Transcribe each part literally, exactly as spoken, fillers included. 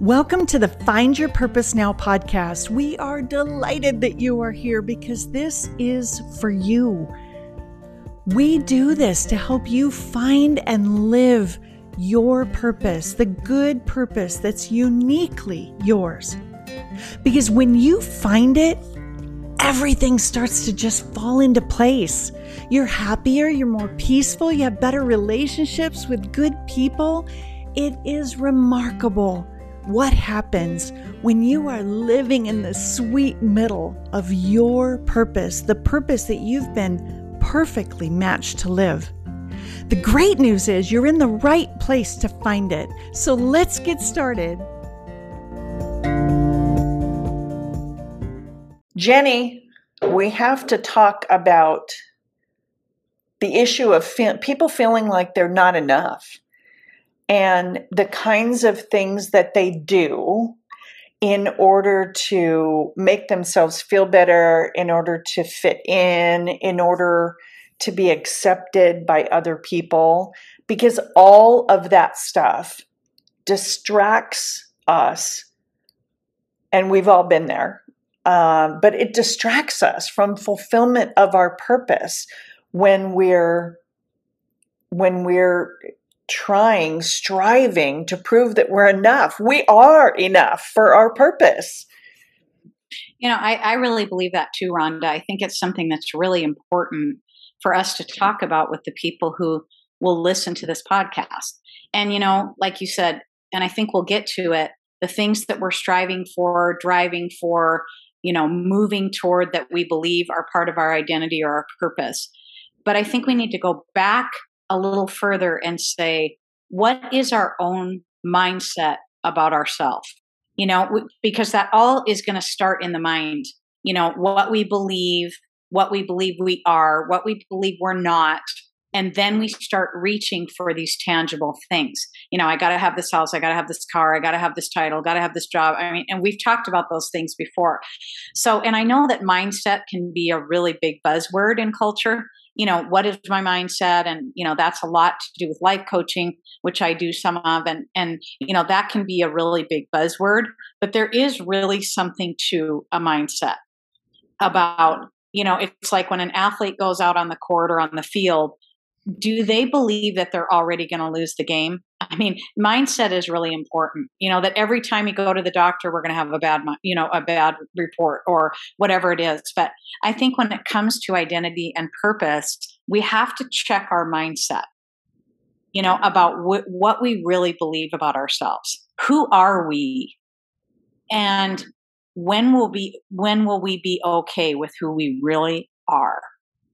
Welcome to the Find Your Purpose Now podcast. We are delighted that you are here because this is for you. We do this to help you find and live your purpose, the good purpose that's uniquely yours. Because when you find it, everything starts to just fall into place. You're happier, you're more peaceful, you have better relationships with good people. It is remarkable what happens when you are living in the sweet middle of your purpose, the purpose that you've been perfectly matched to live. The great news is you're in the right place to find it. So let's get started. Jenny, we have to talk about the issue of fe- people feeling like they're not enough, and the kinds of things that they do in order to make themselves feel better, in order to fit in, in order to be accepted by other people, because all of that stuff distracts us. And we've all been there, um, but it distracts us from fulfillment of our purpose when we're, when we're, trying, striving to prove that we're enough. We are enough for our purpose. You know, I, I really believe that too, Rhonda. I think it's something that's really important for us to talk about with the people who will listen to this podcast. And, you know, like you said, and I think we'll get to it, the things that we're striving for, driving for, you know, moving toward that we believe are part of our identity or our purpose. But I think we need to go back a little further and say, what is our own mindset about ourselves? You know, because that all is going to start in the mind. You know, what we believe, what we believe we are, what we believe we're not. And then we start reaching for these tangible things. You know, I got to have this house. I got to have this car. I got to have this title, got to have this job. I mean, and we've talked about those things before. So, and I know that mindset can be a really big buzzword in culture. You know, what is my mindset? And, you know, that's a lot to do with life coaching, which I do some of. And, and, you know, that can be a really big buzzword, but there is really something to a mindset about, you know, it's like when an athlete goes out on the court or on the field, do they believe that they're already going to lose the game? I mean, mindset is really important, you know, that every time you go to the doctor, we're going to have a bad, you know, a bad report or whatever it is. But I think when it comes to identity and purpose, we have to check our mindset, you know, about wh- what we really believe about ourselves. Who are we? And when will be, when will we be okay with who we really are?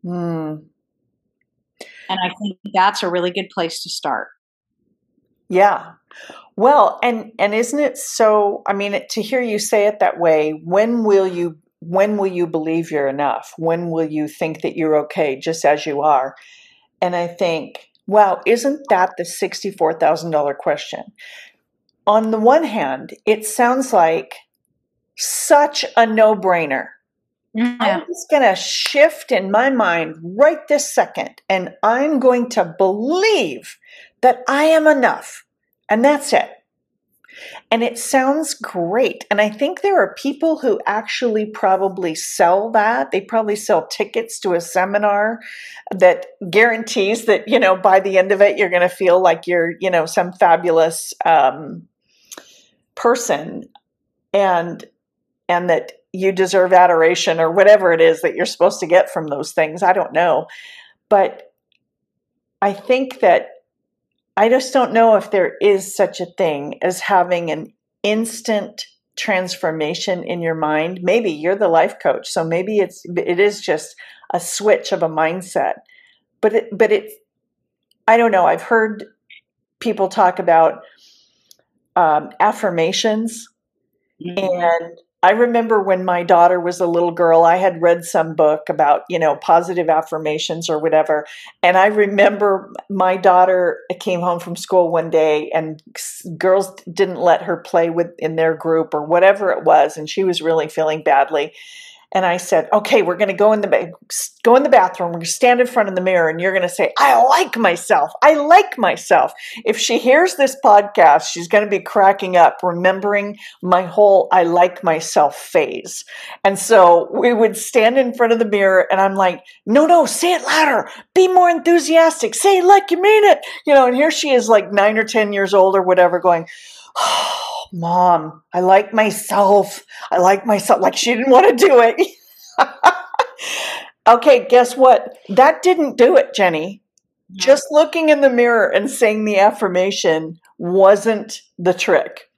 Mm. And I think that's a really good place to start. Yeah. Well, and, and isn't it so, I mean, to hear you say it that way, when will you, when will you believe you're enough? When will you think that you're okay just as you are? And I think, wow, isn't that the sixty-four thousand dollars question? On the one hand, it sounds like such a no-brainer. Mm-hmm. I'm just going to shift in my mind right this second, and I'm going to believe that I am enough, and that's it. And it sounds great. And I think there are people who actually probably sell that. They probably sell tickets to a seminar that guarantees that, you know, by the end of it, you're going to feel like you're, you know, some fabulous um, person, and and that you deserve adoration or whatever it is that you're supposed to get from those things. I don't know. But I think that I just don't know if there is such a thing as having an instant transformation in your mind. Maybe you're the life coach, so maybe it's, it is just a switch of a mindset, but it, but it, I don't know. I've heard people talk about um, affirmations, mm-hmm. and I remember when my daughter was a little girl, I had read some book about, you know, positive affirmations or whatever. And I remember my daughter came home from school one day, and girls didn't let her play with in their group or whatever it was. And she was really feeling badly. And I said, okay, we're going to go in the ba- go in the bathroom. We're going to stand in front of the mirror and you're going to say, I like myself. I like myself. If she hears this podcast, she's going to be cracking up, remembering my whole I like myself phase. And so we would stand in front of the mirror and I'm like, no, no, say it louder. Be more enthusiastic. Say it like you mean it. You know, and here she is like nine or ten years old or whatever going, oh, Mom, I like myself. I like myself. Like she didn't want to do it. Okay, guess what? That didn't do it, Jenny. Just looking in the mirror and saying the affirmation wasn't the trick.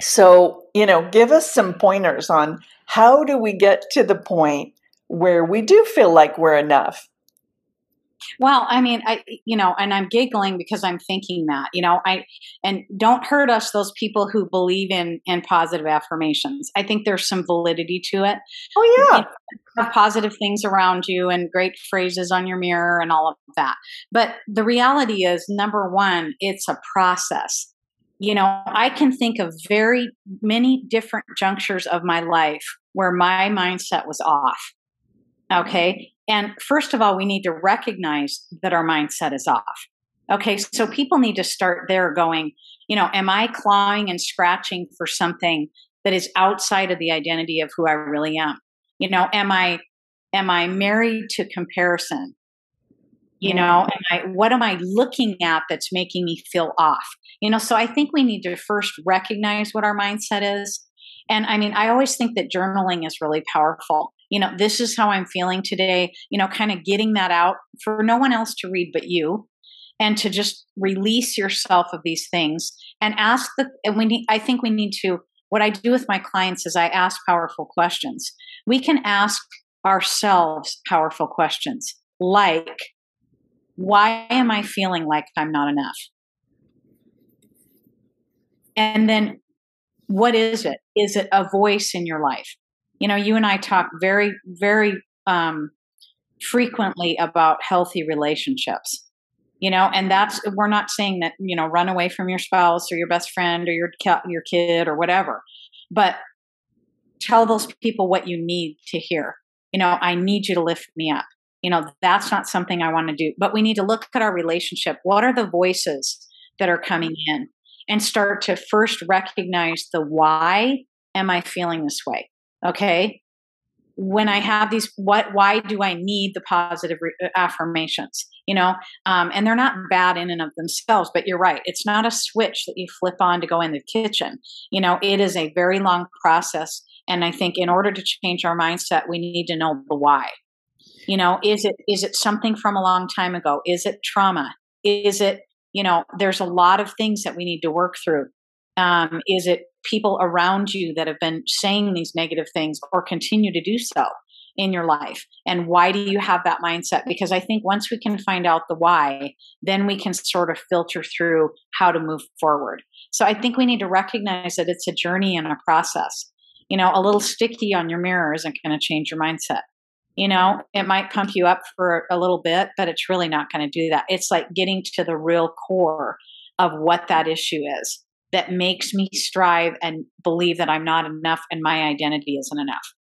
So, you know, give us some pointers on how do we get to the point where we do feel like we're enough? Well, I mean, I, you know, and I'm giggling because I'm thinking that, you know, I, and don't hurt us, those people who believe in, in positive affirmations. I think there's some validity to it. Oh, yeah. You know, have positive things around you and great phrases on your mirror and all of that. But the reality is, number one, it's a process. You know, I can think of very many different junctures of my life where my mindset was off. Okay. And first of all, we need to recognize that our mindset is off. Okay, so people need to start there going, you know, am I clawing and scratching for something that is outside of the identity of who I really am? You know, am I am I married to comparison? You know, am I, what am I looking at that's making me feel off? You know, so I think we need to first recognize what our mindset is. And I mean, I always think that journaling is really powerful. You know, this is how I'm feeling today, you know, kind of getting that out for no one else to read but you, and to just release yourself of these things and ask the, and we need, I think we need to, what I do with my clients is I ask powerful questions. We can ask ourselves powerful questions like, why am I feeling like I'm not enough? And then what is it? Is it a voice in your life? You know, you and I talk very, very um, frequently about healthy relationships, you know, and that's, we're not saying that, you know, run away from your spouse or your best friend or your, your kid or whatever, but tell those people what you need to hear. You know, I need you to lift me up. You know, that's not something I want to do, but we need to look at our relationship. What are the voices that are coming in, and start to first recognize the, why am I feeling this way? Okay, when I have these, what? Why do I need the positive re- affirmations? You know, um, and they're not bad in and of themselves. But you're right; it's not a switch that you flip on to go in the kitchen. You know, it is a very long process, and I think in order to change our mindset, we need to know the why. You know, is it is it something from a long time ago? Is it trauma? Is it, you know? There's a lot of things that we need to work through. Um, is it people around you that have been saying these negative things or continue to do so in your life? And why do you have that mindset? Because I think once we can find out the why, then we can sort of filter through how to move forward. So I think we need to recognize that it's a journey and a process. You know, a little sticky on your mirror isn't going to change your mindset. You know, it might pump you up for a little bit, but it's really not going to do that. It's like getting to the real core of what that issue is that makes me strive and believe that I'm not enough and my identity isn't enough.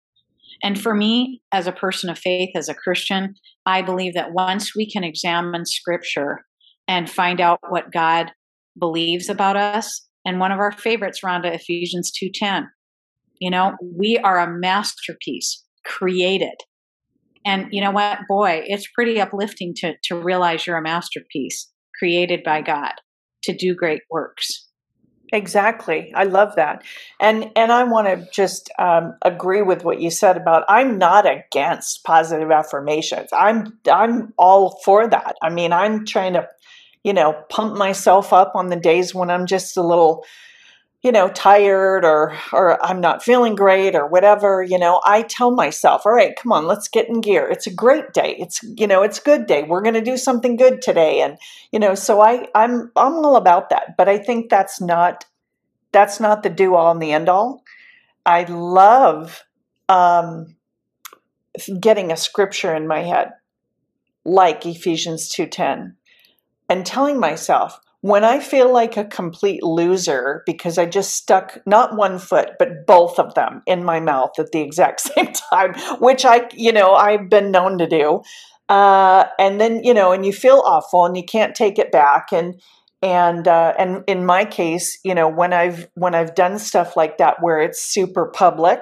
And for me, as a person of faith, as a Christian, I believe that once we can examine scripture and find out what God believes about us, and one of our favorites, Rhonda, Ephesians two ten, you know, we are a masterpiece created. And you know what, boy, it's pretty uplifting to, to realize you're a masterpiece created by God to do great works. Exactly. I love that. And and I want to just um, agree with what you said about, I'm not against positive affirmations. I'm I'm all for that. I mean, I'm trying to, you know, pump myself up on the days when I'm just a little, you know, tired or or I'm not feeling great or whatever. You know, I tell myself, all right, come on, let's get in gear. It's a great day. It's, you know, it's a good day. We're going to do something good today. And, you know, so I, I'm, I'm all about that, but I think that's not, that's not the do all and the end all. I love, um, getting a scripture in my head, like Ephesians two ten, and telling myself, When I feel like a complete loser because I just stuck not one foot, but both of them in my mouth at the exact same time, which I, you know, I've been known to do. Uh, and then, you know, and you feel awful and you can't take it back. And, and, uh, and in my case, you know, when I've, when I've done stuff like that, where it's super public,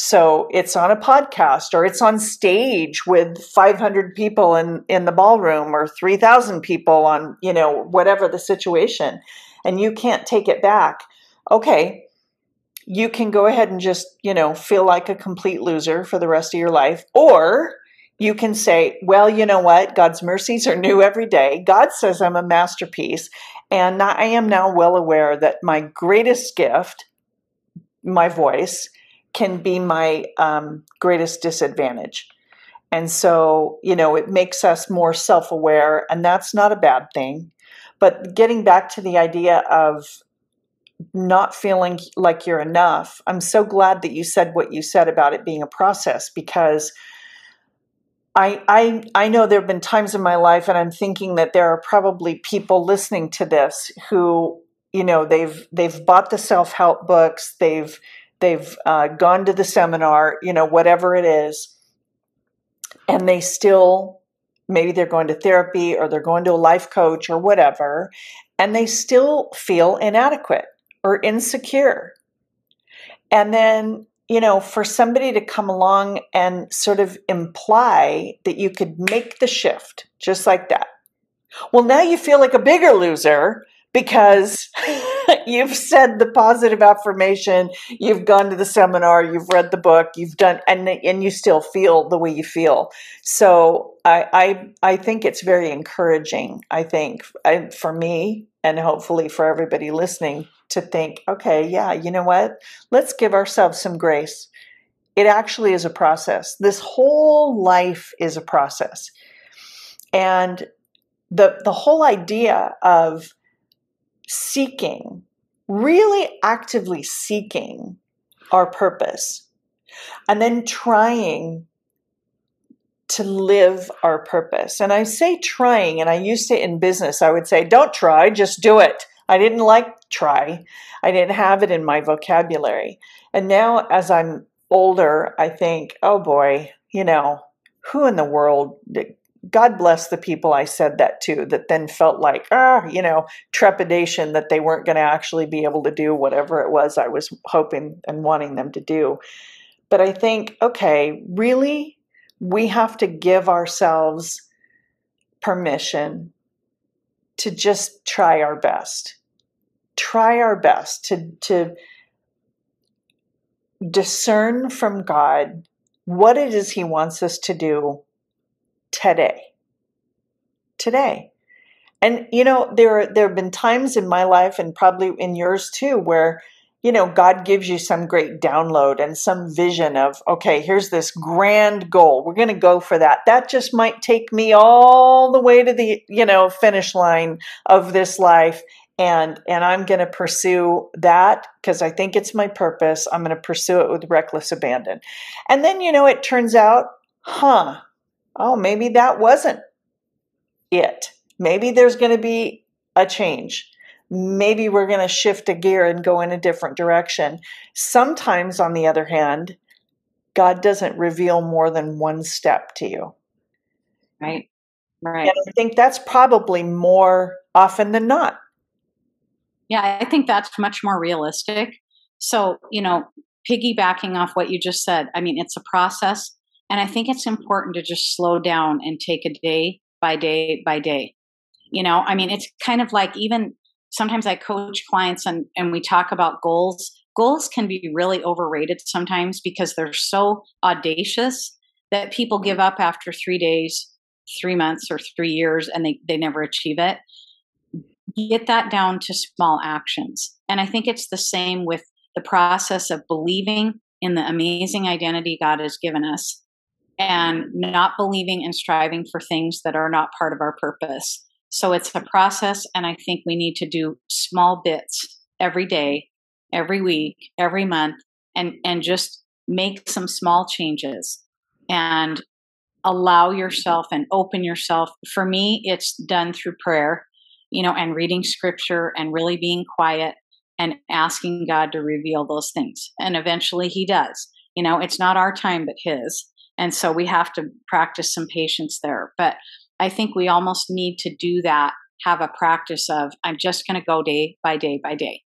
so it's on a podcast or it's on stage with five hundred people in, in the ballroom or three thousand people on, you know, whatever the situation, and you can't take it back. Okay. You can go ahead and just, you know, feel like a complete loser for the rest of your life. Or you can say, well, you know what? God's mercies are new every day. God says I'm a masterpiece. And I am now well aware that my greatest gift, my voice, can be my um, greatest disadvantage. And so, you know, it makes us more self-aware, and that's not a bad thing. But getting back to the idea of not feeling like you're enough, I'm so glad that you said what you said about it being a process, because I, I, I know there have been times in my life, and I'm thinking that there are probably people listening to this who, you know, they've, they've bought the self-help books, they've They've uh, gone to the seminar, you know, whatever it is, and they still, maybe they're going to therapy or they're going to a life coach or whatever, and they still feel inadequate or insecure. And then, you know, for somebody to come along and sort of imply that you could make the shift just like that. Well, now you feel like a bigger loser because you've said the positive affirmation, you've gone to the seminar, you've read the book, you've done, and and you still feel the way you feel. So I I, I think it's very encouraging, I think, I, for me, and hopefully for everybody listening, to think, okay, yeah, you know what? Let's give ourselves some grace. It actually is a process. This whole life is a process. And the the whole idea of seeking, really actively seeking our purpose, and then trying to live our purpose. And I say trying, and I used to in business, I would say, don't try, just do it. I didn't like try. I didn't have it in my vocabulary. And now as I'm older, I think, oh boy, you know, who in the world did God bless the people I said that to, that then felt like, ah, you know, trepidation that they weren't going to actually be able to do whatever it was I was hoping and wanting them to do. But I think, okay, really, we have to give ourselves permission to just try our best, try our best to, to discern from God what it is He wants us to do today, today. And, you know, there, there have been times in my life, and probably in yours too, where, you know, God gives you some great download and some vision of, okay, here's this grand goal. We're going to go for that. That just might take me all the way to the, you know, finish line of this life. And, and I'm going to pursue that because I think it's my purpose. I'm going to pursue it with reckless abandon. And then, you know, it turns out, huh, oh, maybe that wasn't it. Maybe there's going to be a change. Maybe we're going to shift a gear and go in a different direction. Sometimes, on the other hand, God doesn't reveal more than one step to you. Right. Right. And I think that's probably more often than not. Yeah, I think that's much more realistic. So, you know, piggybacking off what you just said, I mean, it's a process. And I think it's important to just slow down and take a day by day by day. You know, I mean, it's kind of like, even sometimes I coach clients and, and we talk about goals. Goals can be really overrated sometimes because they're so audacious that people give up after three days, three months, or three years, and they, they never achieve it. Get that down to small actions. And I think it's the same with the process of believing in the amazing identity God has given us, and not believing and striving for things that are not part of our purpose. So it's a process, and I think we need to do small bits every day, every week, every month, and, and just make some small changes and allow yourself and open yourself. For me, it's done through prayer. you know, and reading scripture and really being quiet and asking God to reveal those things. And eventually he does. You know, it's not our time, but his. And so we have to practice some patience there. But I think we almost need to do that, have a practice of, I'm just going to go day by day by day.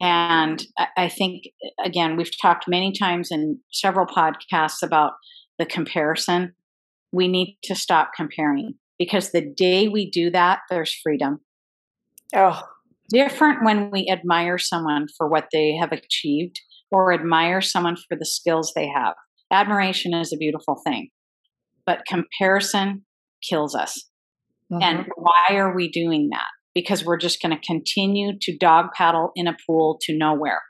And I think, again, we've talked many times in several podcasts about the comparison. We need to stop comparing, because the day we do that, there's freedom. Oh, different when we admire someone for what they have achieved or admire someone for the skills they have. Admiration is a beautiful thing, but comparison kills us. Mm-hmm. And why are we doing that? Because we're just going to continue to dog paddle in a pool to nowhere.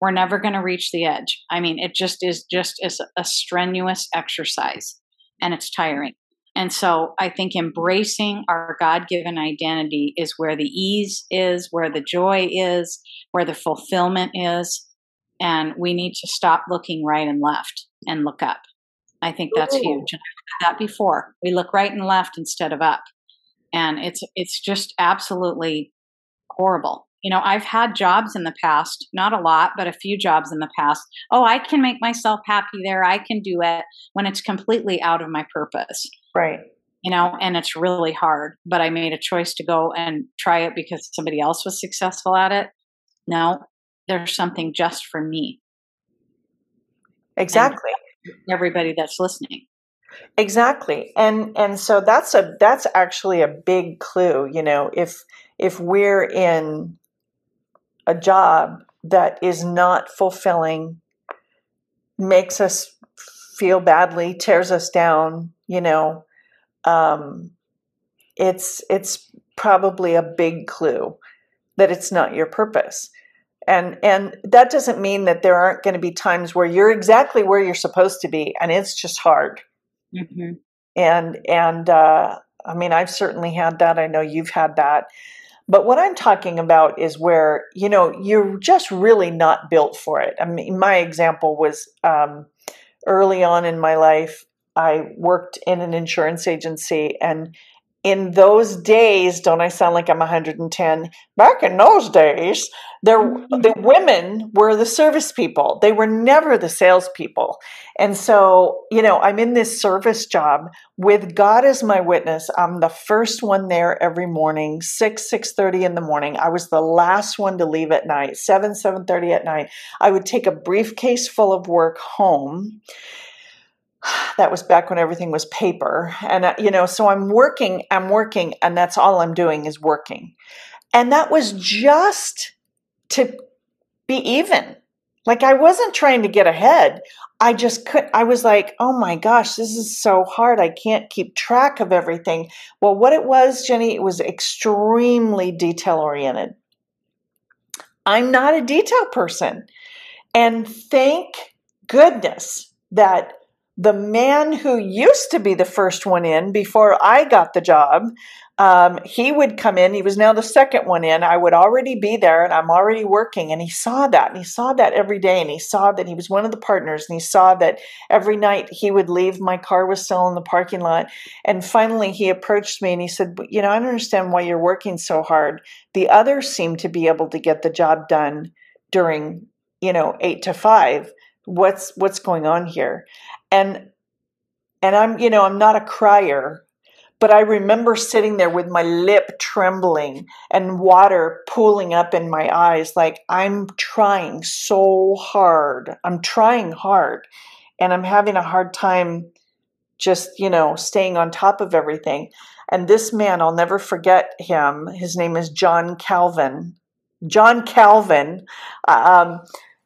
We're never going to reach the edge. I mean, it just is just is a strenuous exercise, and it's tiring. And so I think embracing our God-given identity is where the ease is, where the joy is, where the fulfillment is. And we need to stop looking right and left and look up. I think that's Ooh. huge. And I've said that before. We look right and left instead of up. And it's it's just absolutely horrible. You know, I've had jobs in the past, not a lot, but a few jobs in the past. Oh, I can make myself happy there. I can do it, when it's completely out of my purpose. Right. You know, and it's really hard, but I made a choice to go and try it because somebody else was successful at it. No, there's something just for me. Exactly. And everybody that's listening. Exactly. And and so that's a that's actually a big clue, you know, if if we're in a job that is not fulfilling, makes us feel badly, tears us down, you know, um, it's it's probably a big clue that it's not your purpose. And and that doesn't mean that there aren't going to be times where you're exactly where you're supposed to be, and it's just hard. Mm-hmm. And, and, uh, I mean, I've certainly had that. I know you've had that, but what I'm talking about is where, you know, you're just really not built for it. I mean, my example was, um, early on in my life, I worked in an insurance agency, and in those days, don't I sound like I'm one hundred ten? Back in those days, there, the women were the service people. They were never the salespeople. And so, you know, I'm in this service job with God as my witness. I'm the first one there every morning, six, six thirty in the morning. I was the last one to leave at night, seven, seven thirty at night. I would take a briefcase full of work home. That was back when everything was paper. And, uh, you know, so I'm working, I'm working, and that's all I'm doing is working. And that was just to be even. Like, I wasn't trying to get ahead. I just couldn't. I was like, oh my gosh, this is so hard. I can't keep track of everything. Well, what it was, Jenny, it was extremely detail oriented. I'm not a detail person. And thank goodness that the man who used to be the first one in before I got the job, um, he would come in. He was now the second one in. I would already be there, and I'm already working. And he saw that, and he saw that every day. And he saw that he was one of the partners, and he saw that every night he would leave. My car was still in the parking lot. And finally he approached me and he said, you know, I don't understand why you're working so hard. The others seem to be able to get the job done during, you know, eight to five. What's, what's going on here? And, and I'm, you know, I'm not a crier, but I remember sitting there with my lip trembling and water pooling up in my eyes. Like, I'm trying so hard. I'm trying hard, and I'm having a hard time just, you know, staying on top of everything. And this man, I'll never forget him. His name is John Calvin. John Calvin, um,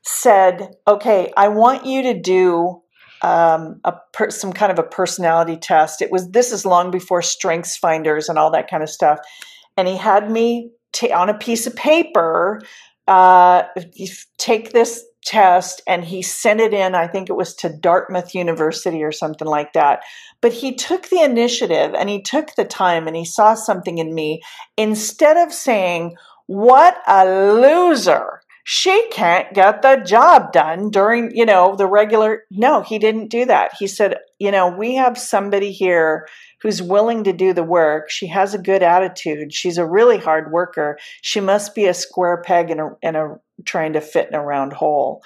said, okay, I want you to do um, a per- some kind of a personality test. It was, this is long before Strengths Finders and all that kind of stuff. And he had me t- on a piece of paper, uh, take this test, and he sent it in. I think it was to Dartmouth University or something like that. But he took the initiative, and he took the time, and he saw something in me. Instead of saying, what a loser, she can't get the job done during, you know, the regular. No, he didn't do that. He said, you know, we have somebody here who's willing to do the work. She has a good attitude. She's a really hard worker. She must be a square peg in a, in a trying to fit in a round hole.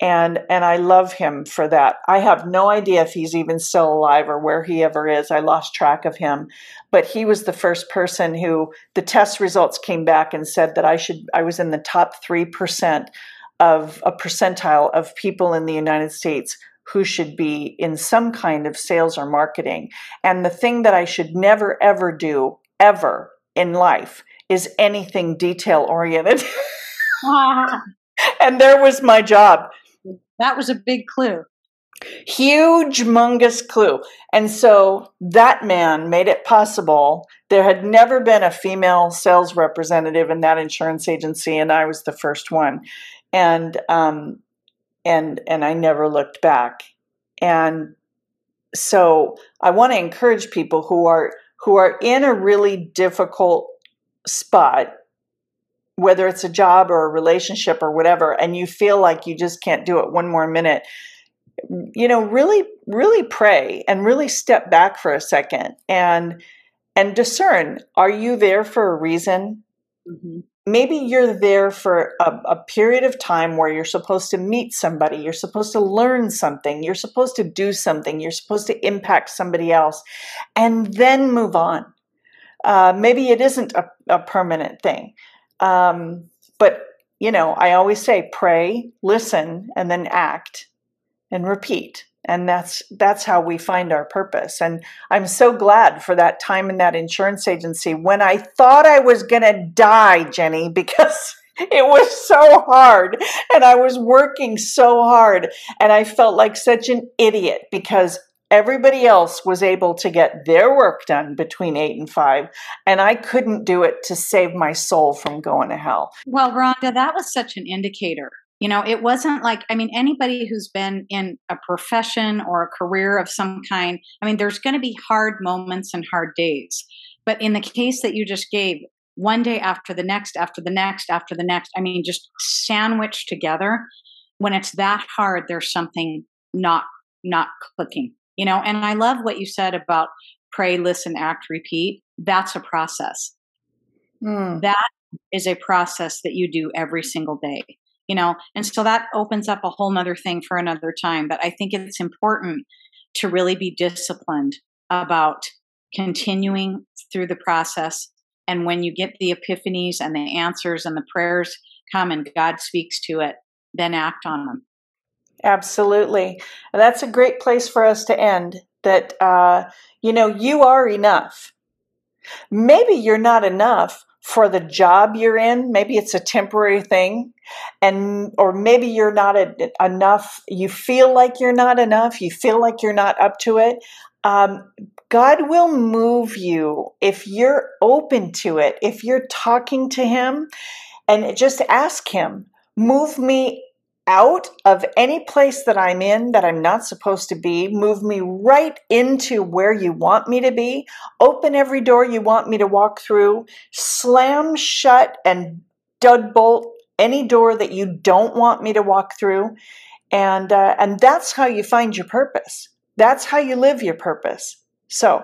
And and I love him for that. I have no idea if he's even still alive or where he ever is. I lost track of him. But he was the first person who the test results came back and said that I should I was in the top three percent of a percentile of people in the United States who should be in some kind of sales or marketing. And the thing that I should never, ever do, ever in life, is anything detail-oriented. And there was my job. That was a big clue. Huge, humongous clue. And so that man made it possible. There had never been a female sales representative in that insurance agency, and I was the first one. And um, and and I never looked back. And so I want to encourage people who are who are in a really difficult spot, whether it's a job or a relationship or whatever, and you feel like you just can't do it one more minute. You know, really, really pray and really step back for a second and and discern: are you there for a reason? Mm-hmm. Maybe you're there for a, a period of time where you're supposed to meet somebody, you're supposed to learn something, you're supposed to do something, you're supposed to impact somebody else, and then move on. Uh, maybe it isn't a, a permanent thing. Um, but, you know, I always say pray, listen, and then act and repeat. And that's that's how we find our purpose. And I'm so glad for that time in that insurance agency when I thought I was going to die, Jenny, because it was so hard and I was working so hard and I felt like such an idiot because everybody else was able to get their work done between eight and five, and I couldn't do it to save my soul from going to hell. Well, Rhonda, that was such an indicator. You know, it wasn't like, I mean, anybody who's been in a profession or a career of some kind, I mean, there's going to be hard moments and hard days. But in the case that you just gave, one day after the next, after the next, after the next, I mean, just sandwiched together, when it's that hard, there's something not, not clicking, you know? And I love what you said about pray, listen, act, repeat. That's a process. Mm. That is a process that you do every single day. You know, and so that opens up a whole nother thing for another time. But I think it's important to really be disciplined about continuing through the process. And when you get the epiphanies and the answers and the prayers come and God speaks to it, then act on them. Absolutely. And that's a great place for us to end that, uh, you know, you are enough. Maybe you're not enough for the job you're in. Maybe it's a temporary thing, and or maybe you're not a, enough. You feel like you're not enough. You feel like you're not up to it. Um, God will move you if you're open to it, if you're talking to Him, and just ask Him, move me out of any place that I'm in that I'm not supposed to be, move me right into where you want me to be, open every door you want me to walk through, slam shut and deadbolt any door that you don't want me to walk through. And, uh, and that's how you find your purpose. That's how you live your purpose. So,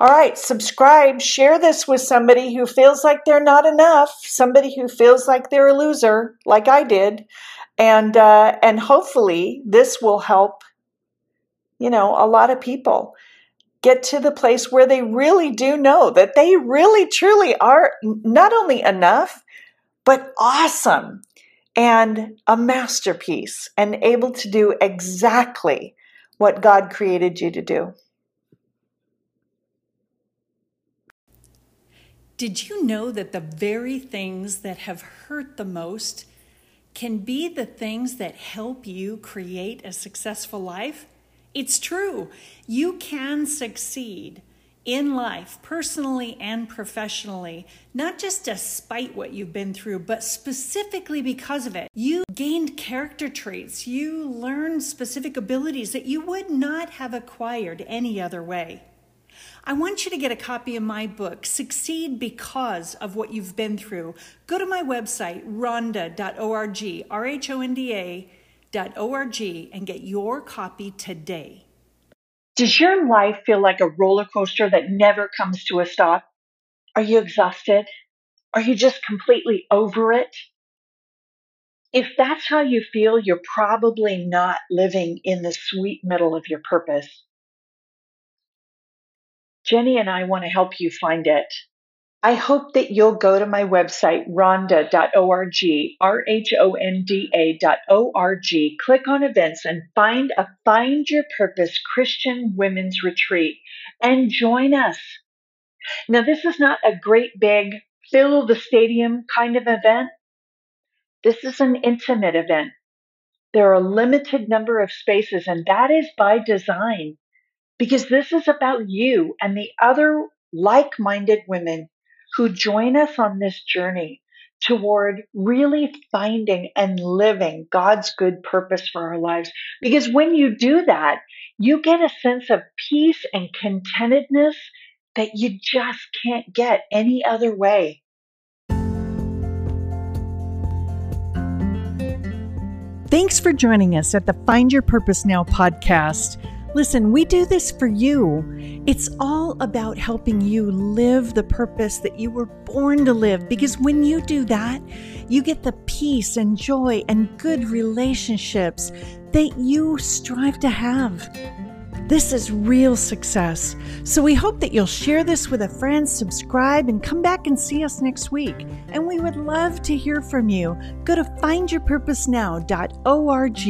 all right, subscribe, share this with somebody who feels like they're not enough, somebody who feels like they're a loser, like I did. And uh, and hopefully this will help, you know, a lot of people get to the place where they really do know that they really, truly are not only enough, but awesome and a masterpiece and able to do exactly what God created you to do. Did you know that the very things that have hurt the most can be the things that help you create a successful life? It's true. You can succeed in life, personally and professionally, not just despite what you've been through, but specifically because of it. You gained character traits. You learned specific abilities that you would not have acquired any other way. I want you to get a copy of my book, Succeed Because of What You've Been Through. Go to my website, Rhonda dot org, R H O N D A dot org, and get your copy today. Does your life feel like a roller coaster that never comes to a stop? Are you exhausted? Are you just completely over it? If that's how you feel, you're probably not living in the sweet middle of your purpose. Jenny and I want to help you find it. I hope that you'll go to my website, Rhonda dot org, R H O N D A dot org, click on events and find a Find Your Purpose Christian Women's Retreat and join us. Now, this is not a great big fill the stadium kind of event. This is an intimate event. There are a limited number of spaces, and that is by design, because this is about you and the other like-minded women who join us on this journey toward really finding and living God's good purpose for our lives. Because when you do that, you get a sense of peace and contentedness that you just can't get any other way. Thanks for joining us at the Find Your Purpose Now podcast. Listen, we do this for you. It's all about helping you live the purpose that you were born to live, because when you do that, you get the peace and joy and good relationships that you strive to have. This is real success. So we hope that you'll share this with a friend, subscribe, and come back and see us next week. And we would love to hear from you. Go to find your purpose now dot org.